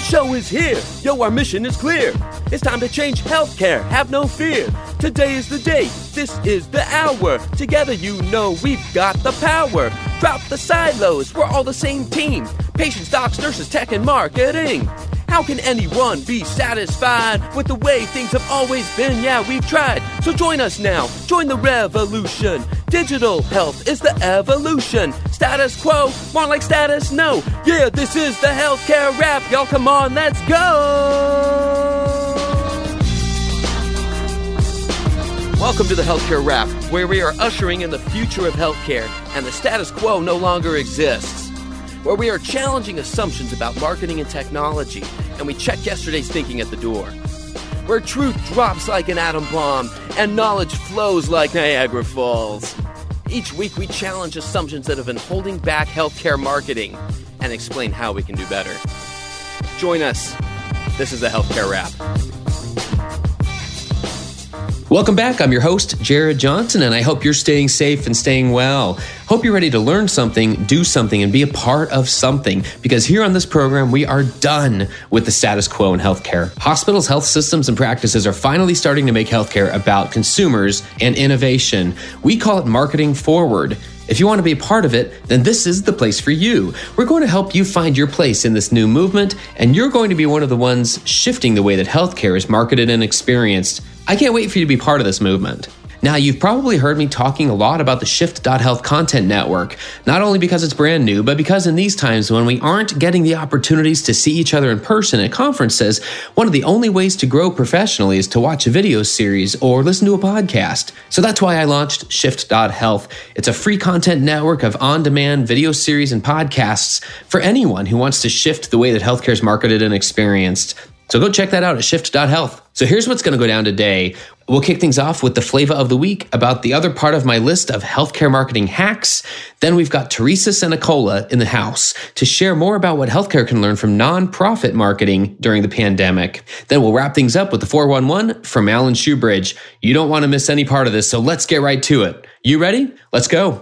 The show is here. Yo, our mission is clear. It's time to change healthcare. Have no fear. Today is the day. This is the hour. Together, you know we've got the power. Drop the silos. We're all the same team. Patients, docs, nurses, tech, and marketing. How can anyone be satisfied with the way things have always been? Yeah, we've tried. So join us now. Join the revolution. Digital health is the evolution. Status quo, more like status no. Yeah, this is the healthcare rap. Y'all come on, let's go. Welcome to the Healthcare Rap, where we are ushering in the future of healthcare and the status quo no longer exists. Where we are challenging assumptions about marketing and technology, and we check yesterday's thinking at the door. Where truth drops like an atom bomb and knowledge flows like Niagara Falls. Each week we challenge assumptions that have been holding back healthcare marketing and explain how we can do better. Join us. This is the Healthcare Rap. Welcome back. I'm your host, Jared Johnson, and I hope you're staying safe and staying well. Hope you're ready to learn something, do something, and be a part of something, because here on this program, we are done with the status quo in healthcare. Hospitals, health systems, and practices are finally starting to make healthcare about consumers and innovation. We call it marketing forward. If you want to be a part of it, then this is the place for you. We're going to help you find your place in this new movement, and you're going to be one of the ones shifting the way that healthcare is marketed and experienced. I can't wait for you to be part of this movement. Now, you've probably heard me talking a lot about the Shift.Health content network, not only because it's brand new, but because in these times when we aren't getting the opportunities to see each other in person at conferences, one of the only ways to grow professionally is to watch a video series or listen to a podcast. So that's why I launched Shift.Health. It's a free content network of on-demand video series and podcasts for anyone who wants to shift the way that healthcare is marketed and experienced. So go check that out at Shift.Health. So here's what's going to go down today. We'll kick things off with the flavor of the week about the other part of my list of healthcare marketing hacks. Then we've got Teresa Senicola in the house to share more about what healthcare can learn from nonprofit marketing during the pandemic. Then we'll wrap things up with the 411 from Alan Shoebridge. You don't want to miss any part of this, so let's get right to it. You ready? Let's go.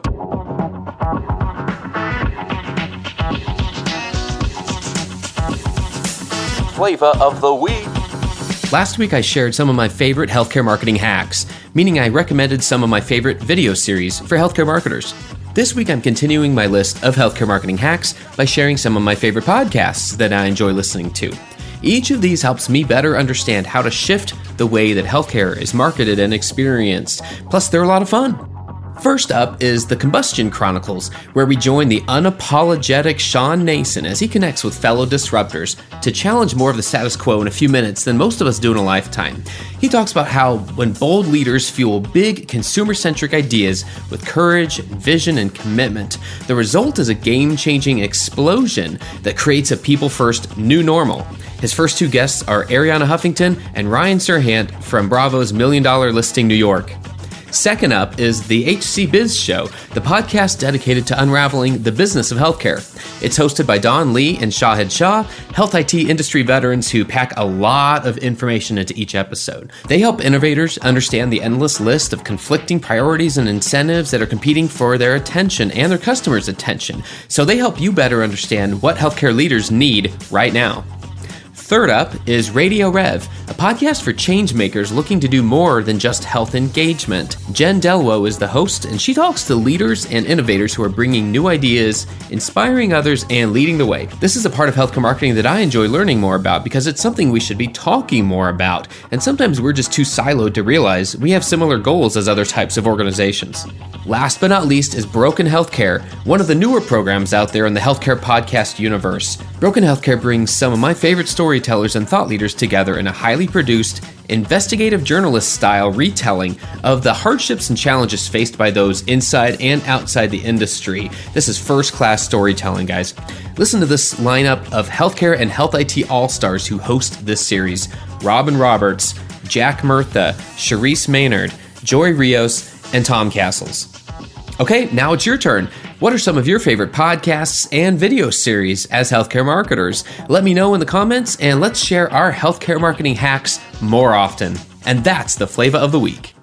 Flavor of the week. Last week, I shared some of my favorite healthcare marketing hacks, meaning I recommended some of my favorite video series for healthcare marketers. This week, I'm continuing my list of healthcare marketing hacks by sharing some of my favorite podcasts that I enjoy listening to. Each of these helps me better understand how to shift the way that healthcare is marketed and experienced. Plus, they're a lot of fun. First up is the Combustion Chronicles, where we join the unapologetic Sean Nason as he connects with fellow disruptors to challenge more of the status quo in a few minutes than most of us do in a lifetime. He talks about how when bold leaders fuel big consumer-centric ideas with courage, vision, and commitment, the result is a game-changing explosion that creates a people-first new normal. His first two guests are Ariana Huffington and Ryan Serhant from Bravo's Million Dollar Listing New York. Second up is the HC Biz Show, the podcast dedicated to unraveling the business of healthcare. It's hosted by Don Lee and Shahid Shah, health IT industry veterans who pack a lot of information into each episode. They help innovators understand the endless list of conflicting priorities and incentives that are competing for their attention and their customers' attention. So they help you better understand what healthcare leaders need right now. Third up is Radio Rev, a podcast for changemakers looking to do more than just health engagement. Jen Delwo is the host, and she talks to leaders and innovators who are bringing new ideas, inspiring others, and leading the way. This is a part of healthcare marketing that I enjoy learning more about because it's something we should be talking more about, and sometimes we're just too siloed to realize we have similar goals as other types of organizations. Last but not least is Broken Healthcare, one of the newer programs out there in the healthcare podcast universe. Broken Healthcare brings some of my favorite storytellers and thought leaders together in a highly produced, investigative journalist-style retelling of the hardships and challenges faced by those inside and outside the industry. This is first-class storytelling, guys. Listen to this lineup of healthcare and health IT all-stars who host this series. Robin Roberts, Jack Murtha, Sharice Maynard, Joy Rios, and Tom Castles. Okay, now it's your turn. What are some of your favorite podcasts and video series as healthcare marketers? Let me know in the comments, and let's share our healthcare marketing hacks more often. And that's the flavor of the week.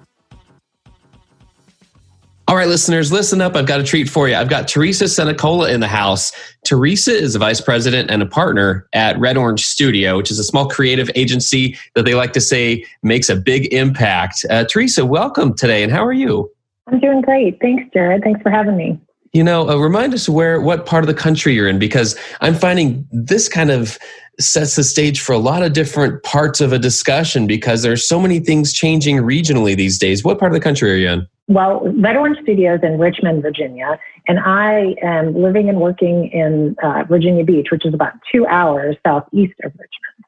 All right, listeners, listen up. I've got a treat for you. I've got Teresa Senicola in the house. Teresa is a vice president and a partner at Red Orange Studio, which is a small creative agency that they like to say makes a big impact. Teresa, welcome today, and how are you? I'm doing great. Thanks, Jared. Thanks for having me. You know, remind us what part of the country you're in, because I'm finding this kind of sets the stage for a lot of different parts of a discussion because there's so many things changing regionally these days. What part of the country are you in? Well, Red Orange Studio is in Richmond, Virginia, and I am living and working in Virginia Beach, which is about 2 hours southeast of Richmond.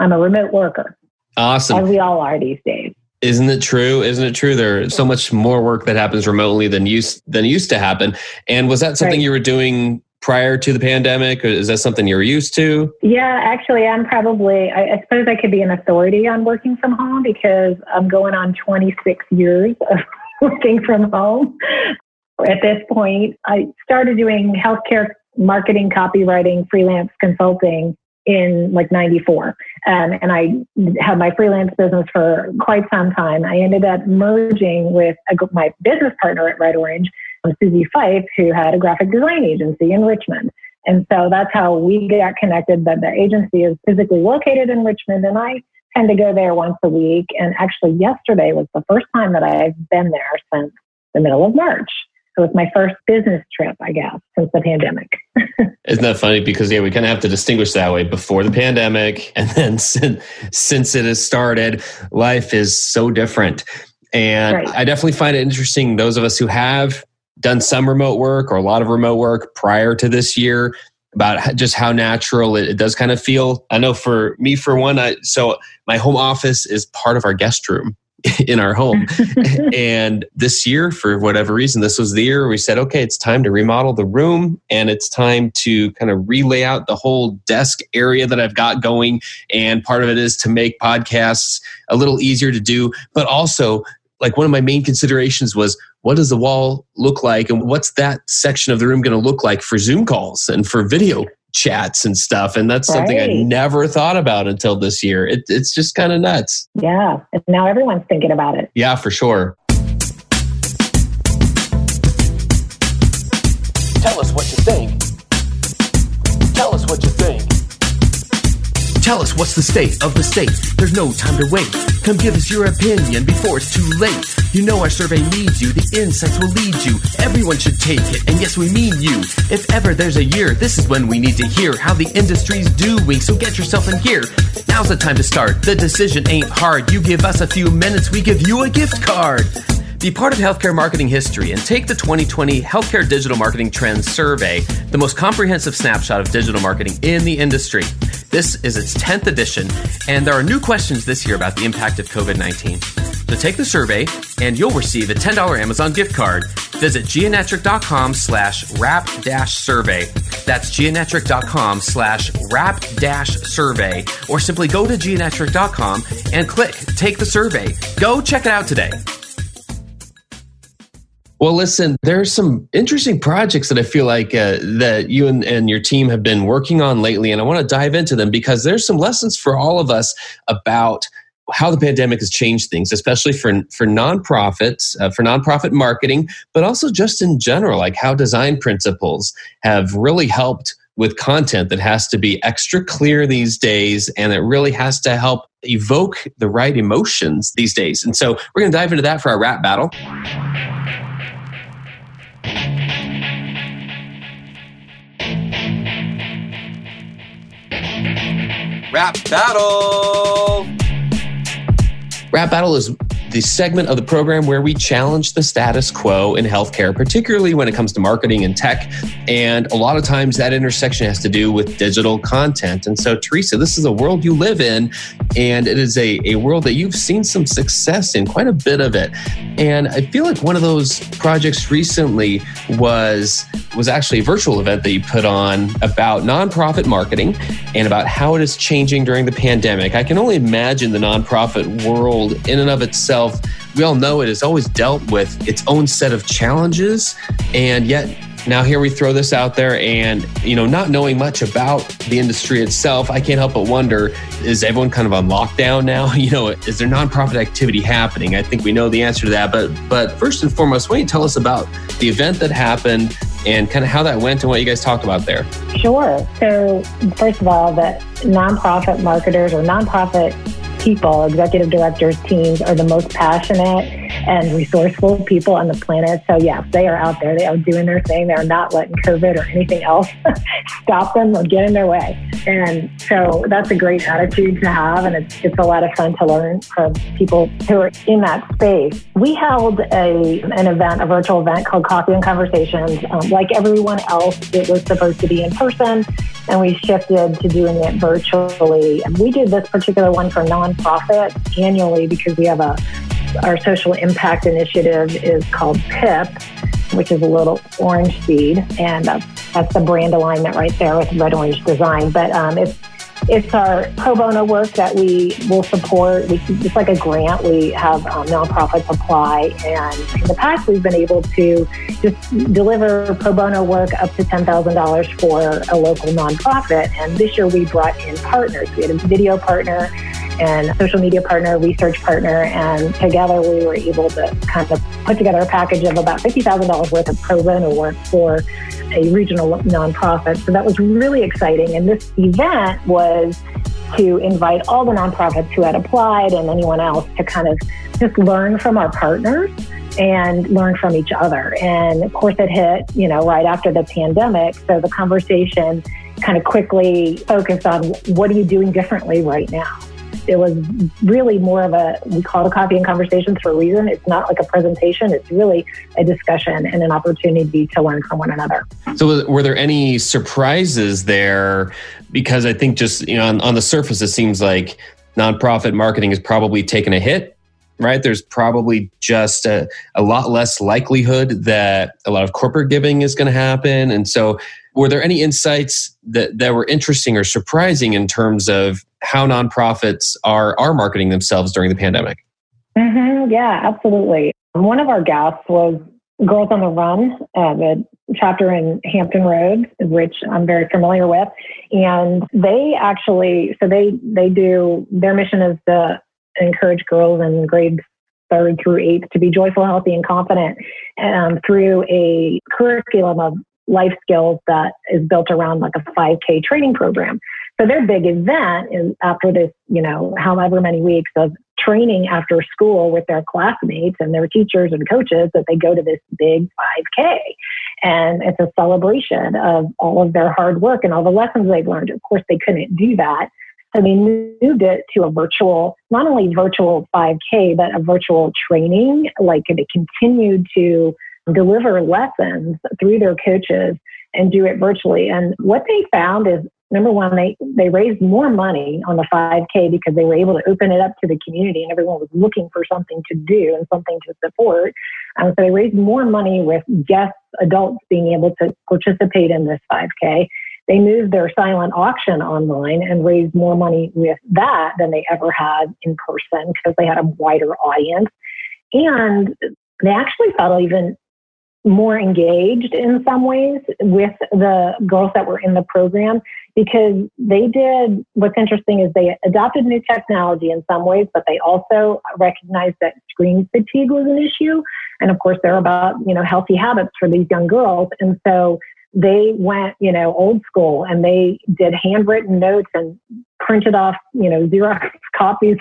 I'm a remote worker. Awesome. As we all are these days. Isn't it true? There's so much more work that happens remotely than used to happen. And was that something you were doing prior to the pandemic? Or is that something you were used to? Yeah, actually, I suppose I could be an authority on working from home because I'm going on 26 years of working from home. At this point, I started doing healthcare marketing, copywriting, freelance consulting in like 94. And I had my freelance business for quite some time. I ended up merging with my business partner at Red Orange, Susie Fife, who had a graphic design agency in Richmond. And so that's how we got connected, but the agency is physically located in Richmond and I tend to go there once a week. And actually yesterday was the first time that I've been there since the middle of March. So it's my first business trip, I guess, since the pandemic. Isn't that funny? Because, yeah, we kind of have to distinguish that way before the pandemic. And then since it has started, life is so different. And I definitely find it interesting, those of us who have done some remote work or a lot of remote work prior to this year, about just how natural it does kind of feel. I know for me, for one, so my home office is part of our guest room in our home. And this year, for whatever reason, this was the year we said, okay, it's time to remodel the room and it's time to kind of relay out the whole desk area that I've got going. And part of it is to make podcasts a little easier to do. But also, like, one of my main considerations was, what does the wall look like? And what's that section of the room going to look like for Zoom calls and for video chats and stuff? And that's something I never thought about until this year. It's just kind of nuts. Yeah. And now everyone's thinking about it. Yeah, for sure. Tell us what you think. Tell us what you think. Tell us what's the state of the state. There's no time to wait. Come give us your opinion before it's too late. You know our survey needs you. The insights will lead you. Everyone should take it. And yes, we mean you. If ever there's a year, this is when we need to hear how the industry's doing. So get yourself in gear. Now's the time to start. The decision ain't hard. You give us a few minutes. We give you a gift card. Be part of healthcare marketing history and take the 2020 Healthcare Digital Marketing Trends Survey, the most comprehensive snapshot of digital marketing in the industry. This is its 10th edition, and there are new questions this year about the impact of COVID-19. So take the survey, and you'll receive a $10 Amazon gift card. Visit geonetric.com/wrap-survey. That's geonetric.com/wrap-survey. Or simply go to geonetric.com and click Take the Survey. Go check it out today. Well, listen, there's some interesting projects that I feel like that you and your team have been working on lately, and I want to dive into them because there's some lessons for all of us about how the pandemic has changed things, especially for nonprofits, for nonprofit marketing, but also just in general, like how design principles have really helped with content that has to be extra clear these days, and it really has to help evoke the right emotions these days. And so we're going to dive into that for our rap battle. Rap Battle! Rap Battle is the segment of the program where we challenge the status quo in healthcare, particularly when it comes to marketing and tech. And a lot of times that intersection has to do with digital content. And so, Teresa, this is a world you live in, and it is a world that you've seen some success in, quite a bit of it. And I feel like one of those projects recently was actually a virtual event that you put on about nonprofit marketing and about how it is changing during the pandemic. I can only imagine the nonprofit world in and of itself. We all know it has always dealt with its own set of challenges, and yet Now here we throw this out there and, you know, not knowing much about the industry itself, I can't help but wonder, is everyone kind of on lockdown now? You know, is there nonprofit activity happening? I think we know the answer to that. But first and foremost, why don't you tell us about the event that happened and kind of how that went and what you guys talked about there? Sure. So first of all, the nonprofit marketers or nonprofit people, executive directors, teams are the most passionate and resourceful people on the planet. So yes, they are out there. They are doing their thing. They are not letting COVID or anything else stop them or get in their way. And so that's a great attitude to have. And it's a lot of fun to learn from people who are in that space. We held an event, a virtual event called Coffee and Conversations. Like everyone else, it was supposed to be in person, and we shifted to doing it virtually. And we did this particular one for nonprofit annually because we have our social impact initiative is called PIP, which is a little orange seed, and that's the brand alignment right there with Red Orange Design. But it's our pro bono work that we will support. It's like a grant. We have nonprofits apply, and in the past we've been able to just deliver pro bono work up to $10,000 for a local nonprofit. And this year we brought in partners. We had a video partner and social media partner, research partner, and together we were able to kind of put together a package of about $50,000 worth of pro bono work for a regional nonprofit. So that was really exciting. And this event was to invite all the nonprofits who had applied and anyone else to kind of just learn from our partners and learn from each other. And of course it hit, you know, right after the pandemic. So the conversation kind of quickly focused on what are you doing differently right now? It was really more of we call it a Coffee and Conversations for a reason. It's not like a presentation. It's really a discussion and an opportunity to learn from one another. So were there any surprises there? Because I think just, you know, on the surface, it seems like nonprofit marketing has probably taken a hit, right? There's probably just a lot less likelihood that a lot of corporate giving is going to happen. And so were there any insights that were interesting or surprising in terms of how nonprofits are marketing themselves during the pandemic? Mm-hmm. Yeah, absolutely. One of our guests was Girls on the Run, the chapter in Hampton Road, which I'm very familiar with. And they actually, so they do, their mission is to encourage girls in grades 3rd through 8th to be joyful, healthy, and confident through a curriculum of life skills that is built around like a 5K training program. So their big event is after this, you know, however many weeks of training after school with their classmates and their teachers and coaches, that they go to this big 5K. And it's a celebration of all of their hard work and all the lessons they've learned. Of course, they couldn't do that. So they moved it to a virtual, not only virtual 5K, but a virtual training. Like they continued to deliver lessons through their coaches and do it virtually. And what they found is, number one, they raised more money on the 5K because they were able to open it up to the community and everyone was looking for something to do and something to support. So they raised more money with guests, adults being able to participate in this 5K. They moved their silent auction online and raised more money with that than they ever had in person because they had a wider audience. And they actually felt even more engaged in some ways with the girls that were in the program, because they did, what's interesting is they adopted new technology in some ways, but they also recognized that screen fatigue was an issue. And of course, they're about, you know, healthy habits for these young girls. And so they went, you know, old school, and they did handwritten notes and printed off, you know, Xerox copies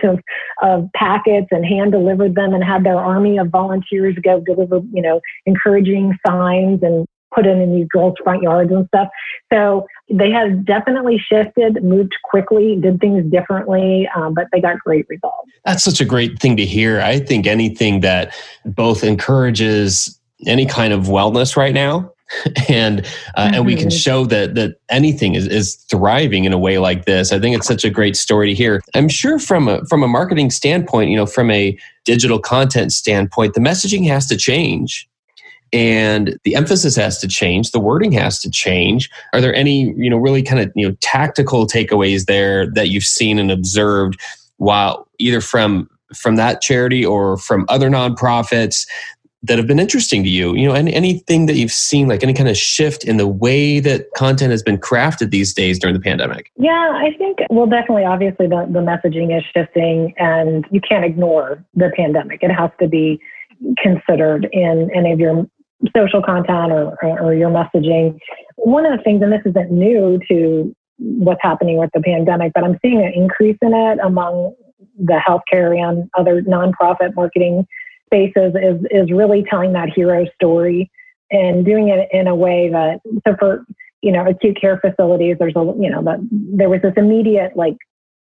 of packets and hand delivered them, and had their army of volunteers go deliver, you know, encouraging signs and put in these girls' front yards and stuff. So they have definitely shifted, moved quickly, did things differently, but they got great results. That's such a great thing to hear. I think anything that both encourages any kind of wellness right now, and we can show that anything is thriving in a way like this. I think it's such a great story to hear. I'm sure from a marketing standpoint, you know, from a digital content standpoint, the messaging has to change and the emphasis has to change. The wording has to change. Are there any, you know, really kind of, you know, tactical takeaways there that you've seen and observed while either from that charity or from other nonprofits that have been interesting to you? You know, anything that you've seen, like any kind of shift in the way that content has been crafted these days during the pandemic? Yeah, I think, well, definitely, obviously, the messaging is shifting and you can't ignore the pandemic. It has to be considered in any of your social content or your messaging. One of the things, and this isn't new to what's happening with the pandemic, but I'm seeing an increase in it among the healthcare and other nonprofit marketing spaces is really telling that hero story and doing it in a way that, so for, you know, acute care facilities, there's a, you know, that there was this immediate like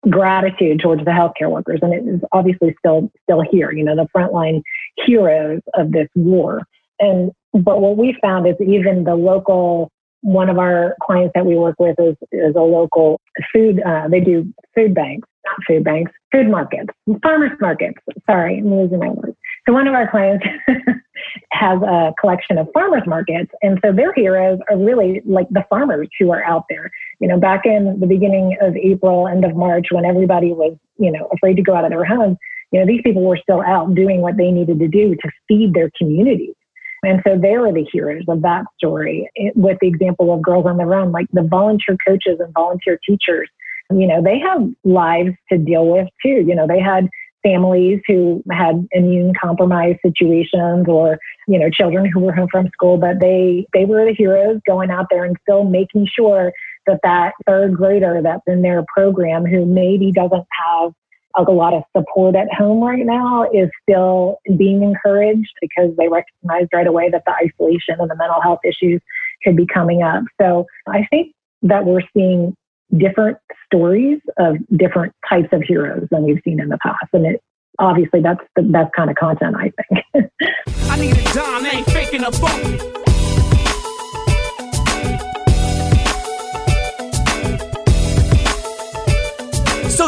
gratitude towards the healthcare workers. And it is obviously still here, you know, the frontline heroes of this war. But what we found is even the local, one of our clients that we work with is a local food, they do food markets, farmers markets. Sorry, I'm losing my words. So one of our clients has a collection of farmers markets. And so their heroes are really like the farmers who are out there. You know, back in the beginning of April, end of March, when everybody was, you know, afraid to go out of their homes, you know, these people were still out doing what they needed to do to feed their communities. And so they were the heroes of that story with the example of Girls on the Run, like the volunteer coaches and volunteer teachers. You know, they have lives to deal with too. You know, they had families who had immune compromised situations or, you know, children who were home from school, but they were the heroes going out there and still making sure that that third grader that's in their program who maybe doesn't have a lot of support at home right now is still being encouraged because they recognized right away that the isolation and the mental health issues could be coming up. So I think that we're seeing different stories of different types of heroes than we've seen in the past. And it obviously that's the best kind of content, I think. I need a dime, ain't faking a bone. So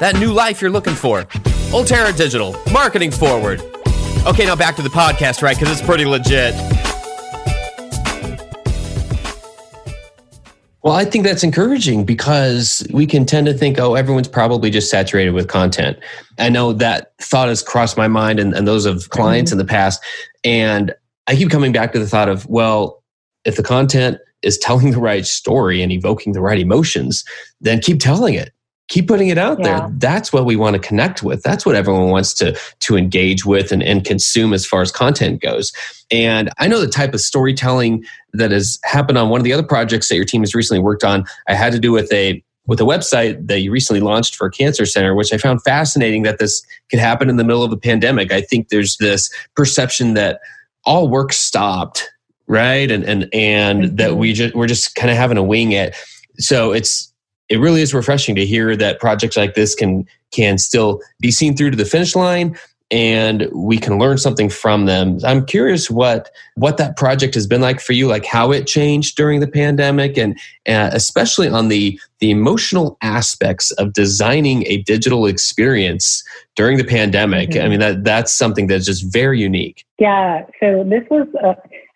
that new life you're looking for. Altera Digital, marketing forward. Okay, now back to the podcast, right? Because it's pretty legit. Well, I think that's encouraging because we can tend to think, oh, everyone's probably just saturated with content. I know that thought has crossed my mind and those of clients in the past. And I keep coming back to the thought of, well, if the content is telling the right story and evoking the right emotions, then keep telling it. Keep putting it out there. That's what we want to connect with. That's what everyone wants to engage with and consume as far as content goes. And I know the type of storytelling that has happened on one of the other projects that your team has recently worked on. I had to do with a website that you recently launched for a cancer center, which I found fascinating that this could happen in the middle of a pandemic. I think there's this perception that all work stopped, right? And that we're just kind of having to wing it. So it really is refreshing to hear that projects like this can still be seen through to the finish line and we can learn something from them. I'm curious what that project has been like for you, like how it changed during the pandemic and especially on the emotional aspects of designing a digital experience during the pandemic. Mm-hmm. I mean, that's something that's just very unique. Yeah. So this was...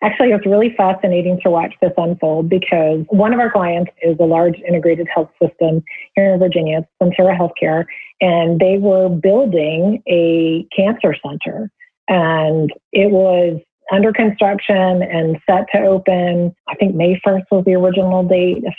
Actually, it was really fascinating to watch this unfold because one of our clients is a large integrated health system here in Virginia. It's Centura Healthcare, and they were building a cancer center. And it was under construction and set to open. I think May 1st was the original date, if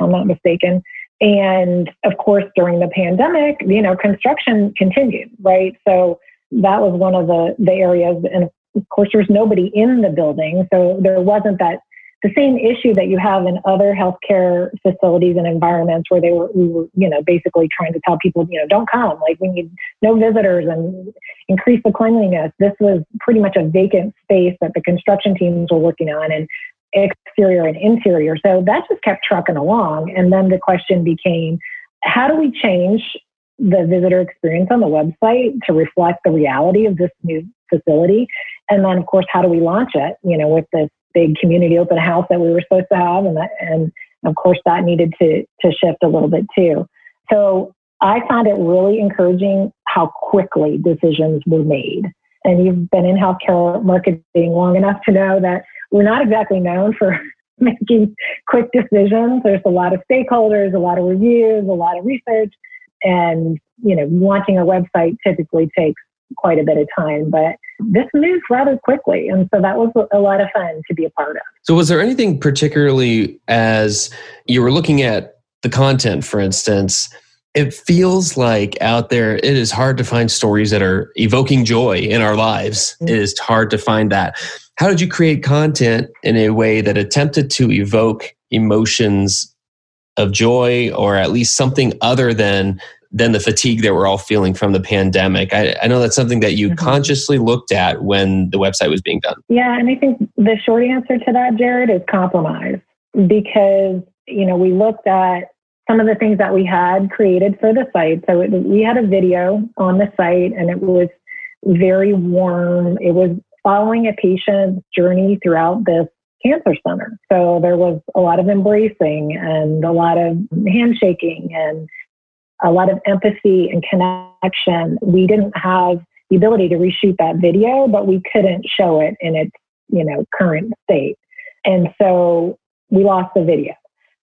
I'm not mistaken. And of course, during the pandemic, you know, construction continued, right? So that was one of the areas. And of course, there was nobody in the building, so there wasn't that the same issue that you have in other healthcare facilities and environments where we were, you know, basically trying to tell people, you know, don't come, like we need no visitors and increase the cleanliness. This was pretty much a vacant space that the construction teams were working on, and exterior and interior. So that just kept trucking along. And then the question became, how do we change the visitor experience on the website to reflect the reality of this new facility? And then, of course, how do we launch it, you know, with this big community open house that we were supposed to have. And of course, that needed to shift a little bit too. So I found it really encouraging how quickly decisions were made. And you've been in healthcare marketing long enough to know that we're not exactly known for making quick decisions. There's a lot of stakeholders, a lot of reviews, a lot of research. And, you know, launching a website typically takes quite a bit of time, but this moved rather quickly. And so that was a lot of fun to be a part of. So was there anything particularly as you were looking at the content, for instance, it feels like out there, it is hard to find stories that are evoking joy in our lives. Mm-hmm. It is hard to find that. How did you create content in a way that attempted to evoke emotions of joy, or at least something other than the fatigue that we're all feeling from the pandemic? I know that's something that you consciously looked at when the website was being done. Yeah, and I think the short answer to that, Jared, is compromise. Because, you know, we looked at some of the things that we had created for the site. So we had a video on the site, and it was very warm. It was following a patient's journey throughout this cancer center. So there was a lot of embracing and a lot of handshaking and a lot of empathy and connection. We didn't have the ability to reshoot that video, but we couldn't show it in its, you know, current state. And so we lost the video.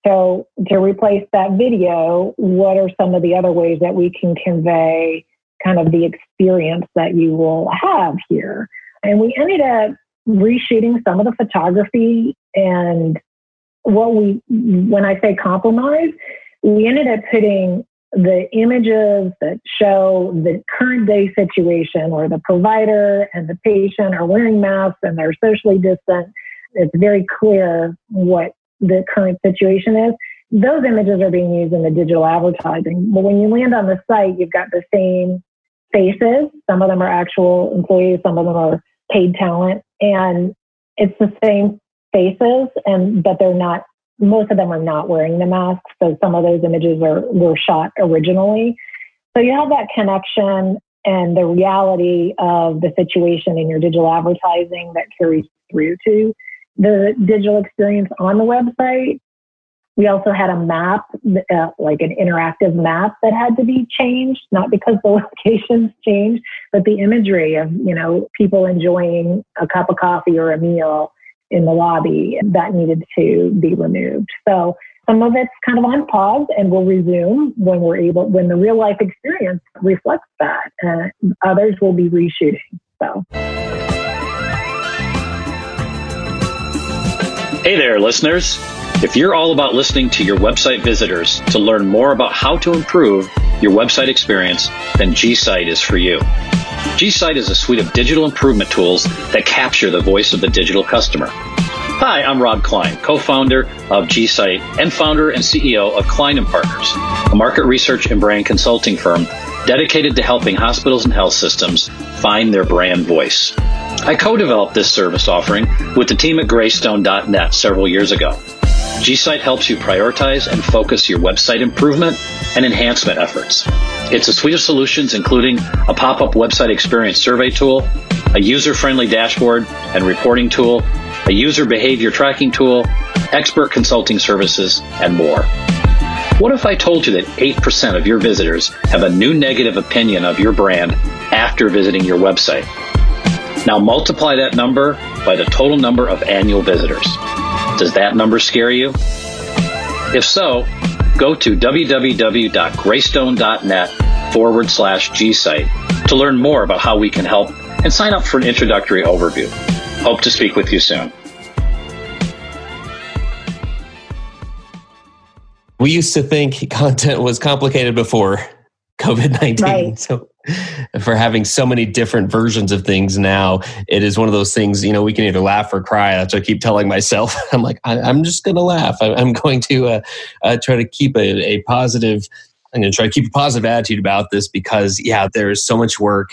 So to replace that video, what are some of the other ways that we can convey kind of the experience that you will have here? And we ended up reshooting some of the photography, and when I say compromise, we ended up putting the images that show the current day situation where the provider and the patient are wearing masks and they're socially distant. It's very clear what the current situation is. Those images are being used in the digital advertising. But when you land on the site, you've got the same faces. Some of them are actual employees, some of them are paid talent, and it's the same faces, but they're not. Most of them are not wearing the masks, so some of those images were shot originally. So you have that connection and the reality of the situation in your digital advertising that carries through to the digital experience on the website. We also had a map, like an interactive map that had to be changed, not because the locations changed, but the imagery of, you know, people enjoying a cup of coffee or a meal in the lobby, that needed to be removed. So some of it's kind of on pause and will resume when we're able, when the real life experience reflects that. Others will be reshooting. So. Hey there, listeners. If you're all about listening to your website visitors to learn more about how to improve your website experience, then GSite is for you. GSite is a suite of digital improvement tools that capture the voice of the digital customer. Hi, I'm Rob Klein, co-founder of GSite and founder and CEO of Klein & Partners, a market research and brand consulting firm dedicated to helping hospitals and health systems find their brand voice. I co-developed this service offering with the team at Greystone.net several years ago. GSite helps you prioritize and focus your website improvement and enhancement efforts. It's a suite of solutions, including a pop-up website experience survey tool, a user-friendly dashboard and reporting tool, a user behavior tracking tool, expert consulting services, and more. What if I told you that 8% of your visitors have a new negative opinion of your brand after visiting your website? Now multiply that number by the total number of annual visitors. Does that number scare you? If so, go to www.greystone.net/GSite to learn more about how we can help and sign up for an introductory overview. Hope to speak with you soon. We used to think content was complicated before COVID-19. Right. So for having so many different versions of things now. It is one of those things, you know, we can either laugh or cry. That's what I keep telling myself. I'm like, I'm just going to laugh. I'm going to try to keep a positive, I'm going to try to keep a positive attitude about this because, yeah, there is so much work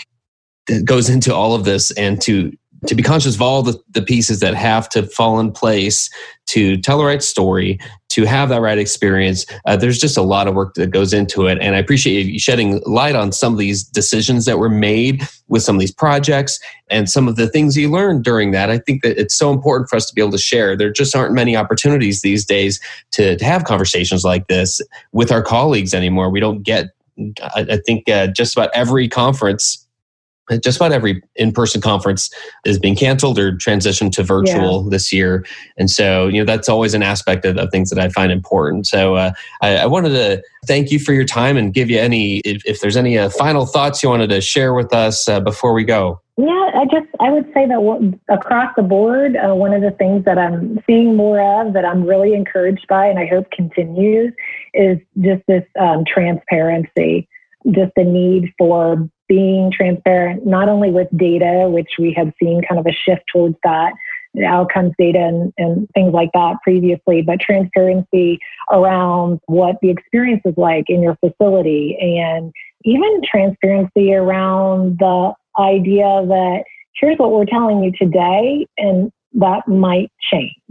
that goes into all of this, and to be conscious of all the pieces that have to fall in place to tell the right story, to have that right experience. There's just a lot of work that goes into it. And I appreciate you shedding light on some of these decisions that were made with some of these projects and some of the things you learned during that. I think that it's so important for us to be able to share. There just aren't many opportunities these days to have conversations like this with our colleagues anymore. We don't get, I think, just about every conference, just about every in-person conference is being canceled or transitioned to virtual this year. And so, you know, that's always an aspect of things that I find important. So I wanted to thank you for your time and give you any, if there's any final thoughts you wanted to share with us before we go. Yeah, I would say that across the board, one of the things that I'm seeing more of that I'm really encouraged by and I hope continues is just this transparency, just the need for being transparent, not only with data, which we had seen kind of a shift towards that, outcomes data and things like that previously, but transparency around what the experience is like in your facility, and even transparency around the idea that here's what we're telling you today, and that might change.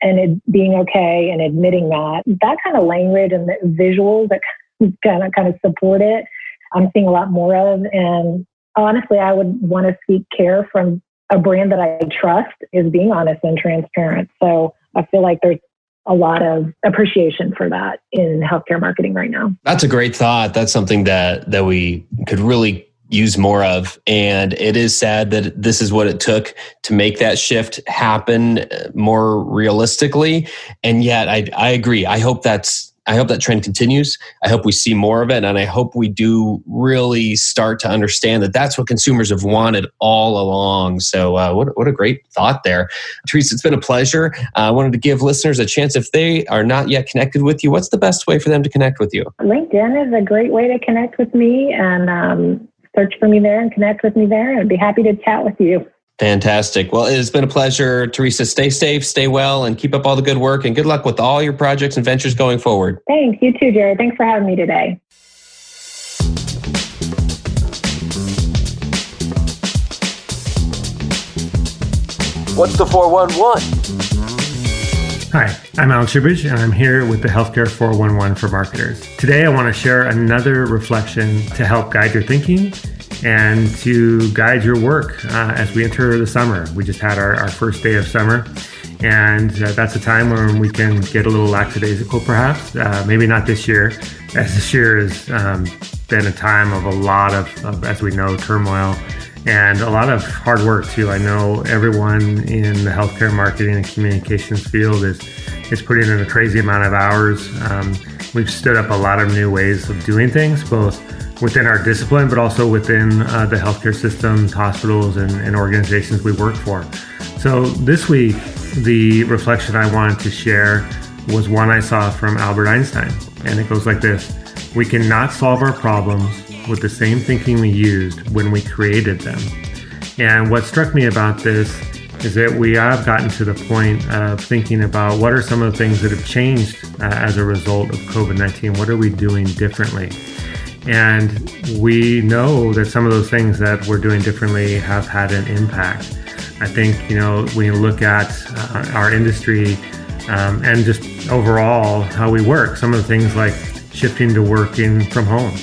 And it being okay and admitting that kind of language and the visuals that kind of support it, I'm seeing a lot more of. And honestly, I would want to seek care from a brand that I trust is being honest and transparent. So I feel like there's a lot of appreciation for that in healthcare marketing right now. That's a great thought. That's something that we could really use more of. And it is sad that this is what it took to make that shift happen more realistically. And yet I agree. I hope that trend continues. I hope we see more of it. And I hope we do really start to understand that that's what consumers have wanted all along. So what a great thought there. Teresa, it's been a pleasure. I wanted to give listeners a chance if they are not yet connected with you. What's the best way for them to connect with you? LinkedIn is a great way to connect with me, and search for me there and connect with me there. I'd be happy to chat with you. Fantastic. Well, it has been a pleasure, Teresa. Stay safe, stay well, and keep up all the good work. And good luck with all your projects and ventures going forward. Thanks. You too, Jared. Thanks for having me today. What's the 411? Hi, I'm Alex Rubisch, and I'm here with the Healthcare 411 for Marketers. Today, I want to share another reflection to help guide your thinking and to guide your work as we enter the summer. We just had our first day of summer, and that's a time when we can get a little lackadaisical perhaps. Maybe not this year, as this year has been a time of a lot of, as we know, turmoil and a lot of hard work too. I know everyone in the healthcare marketing and communications field is putting in a crazy amount of hours. We've stood up a lot of new ways of doing things, both within our discipline, but also within the healthcare systems, hospitals, and organizations we work for. So this week, the reflection I wanted to share was one I saw from Albert Einstein. And it goes like this: we cannot solve our problems with the same thinking we used when we created them. And what struck me about this is that we have gotten to the point of thinking about what are some of the things that have changed as a result of COVID-19? What are we doing differently? And we know that some of those things that we're doing differently have had an impact. I think, you know, when you look at our industry and just overall how we work, some of the things like shifting to working from home,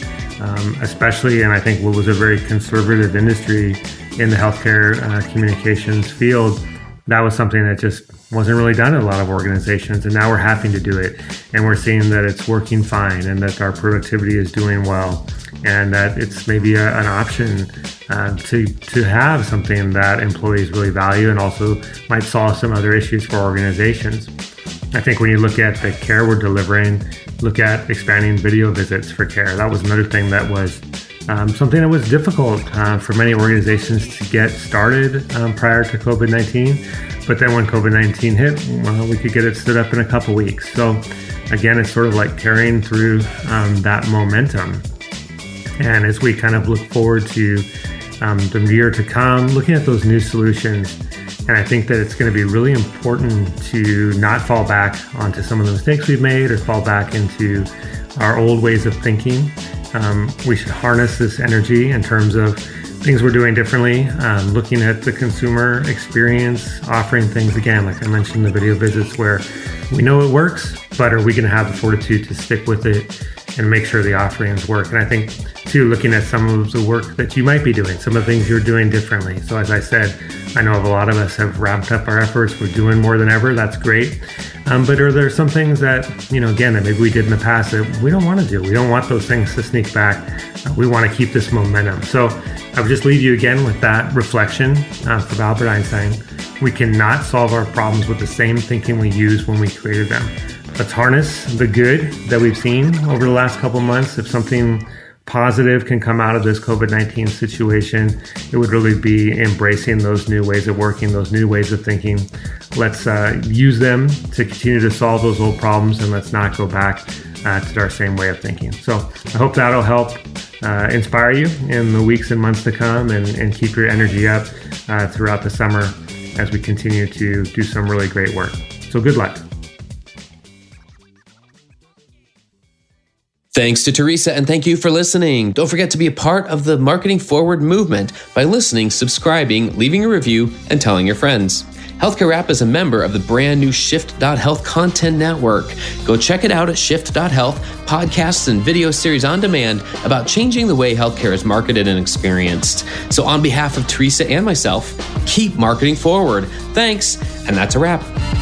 especially, and I think what was a very conservative industry in the healthcare communications field, that was something that just wasn't really done in a lot of organizations, and now we're having to do it. And we're seeing that it's working fine, and that our productivity is doing well, and that it's maybe an option to have something that employees really value and also might solve some other issues for organizations. I think when you look at the care we're delivering, look at expanding video visits for care. That was another thing that was something that was difficult for many organizations to get started prior to COVID-19. But then when COVID-19 hit, well, we could get it stood up in a couple weeks. So again, it's sort of like carrying through that momentum. And as we kind of look forward to the year to come, looking at those new solutions, and I think that it's going to be really important to not fall back onto some of the mistakes we've made or fall back into our old ways of thinking. We should harness this energy in terms of things we're doing differently, looking at the consumer experience, offering things, again, like I mentioned, the video visits where we know it works, but are we going to have the fortitude to stick with it and make sure the offerings work? And I think, too, looking at some of the work that you might be doing, some of the things you're doing differently. So as I said, I know a lot of us have ramped up our efforts. We're doing more than ever. That's great. But are there some things that, you know, again, that maybe we did in the past that we don't want to do? We don't want those things to sneak back. We want to keep this momentum. So I would just leave you again with that reflection from Albert Einstein. We cannot solve our problems with the same thinking we used when we created them. Let's harness the good that we've seen over the last couple months. If something positive can come out of this COVID-19 situation, it would really be embracing those new ways of working, those new ways of thinking. Let's use them to continue to solve those old problems, and let's not go back to our same way of thinking. So I hope that'll help inspire you in the weeks and months to come, and keep your energy up throughout the summer as we continue to do some really great work. So good luck. Thanks to Teresa, and thank you for listening. Don't forget to be a part of the Marketing Forward movement by listening, subscribing, leaving a review, and telling your friends. Healthcare Wrap is a member of the brand new Shift.Health Content Network. Go check it out at Shift.Health, podcasts and video series on demand about changing the way healthcare is marketed and experienced. So on behalf of Teresa and myself, keep marketing forward. Thanks, and that's a wrap.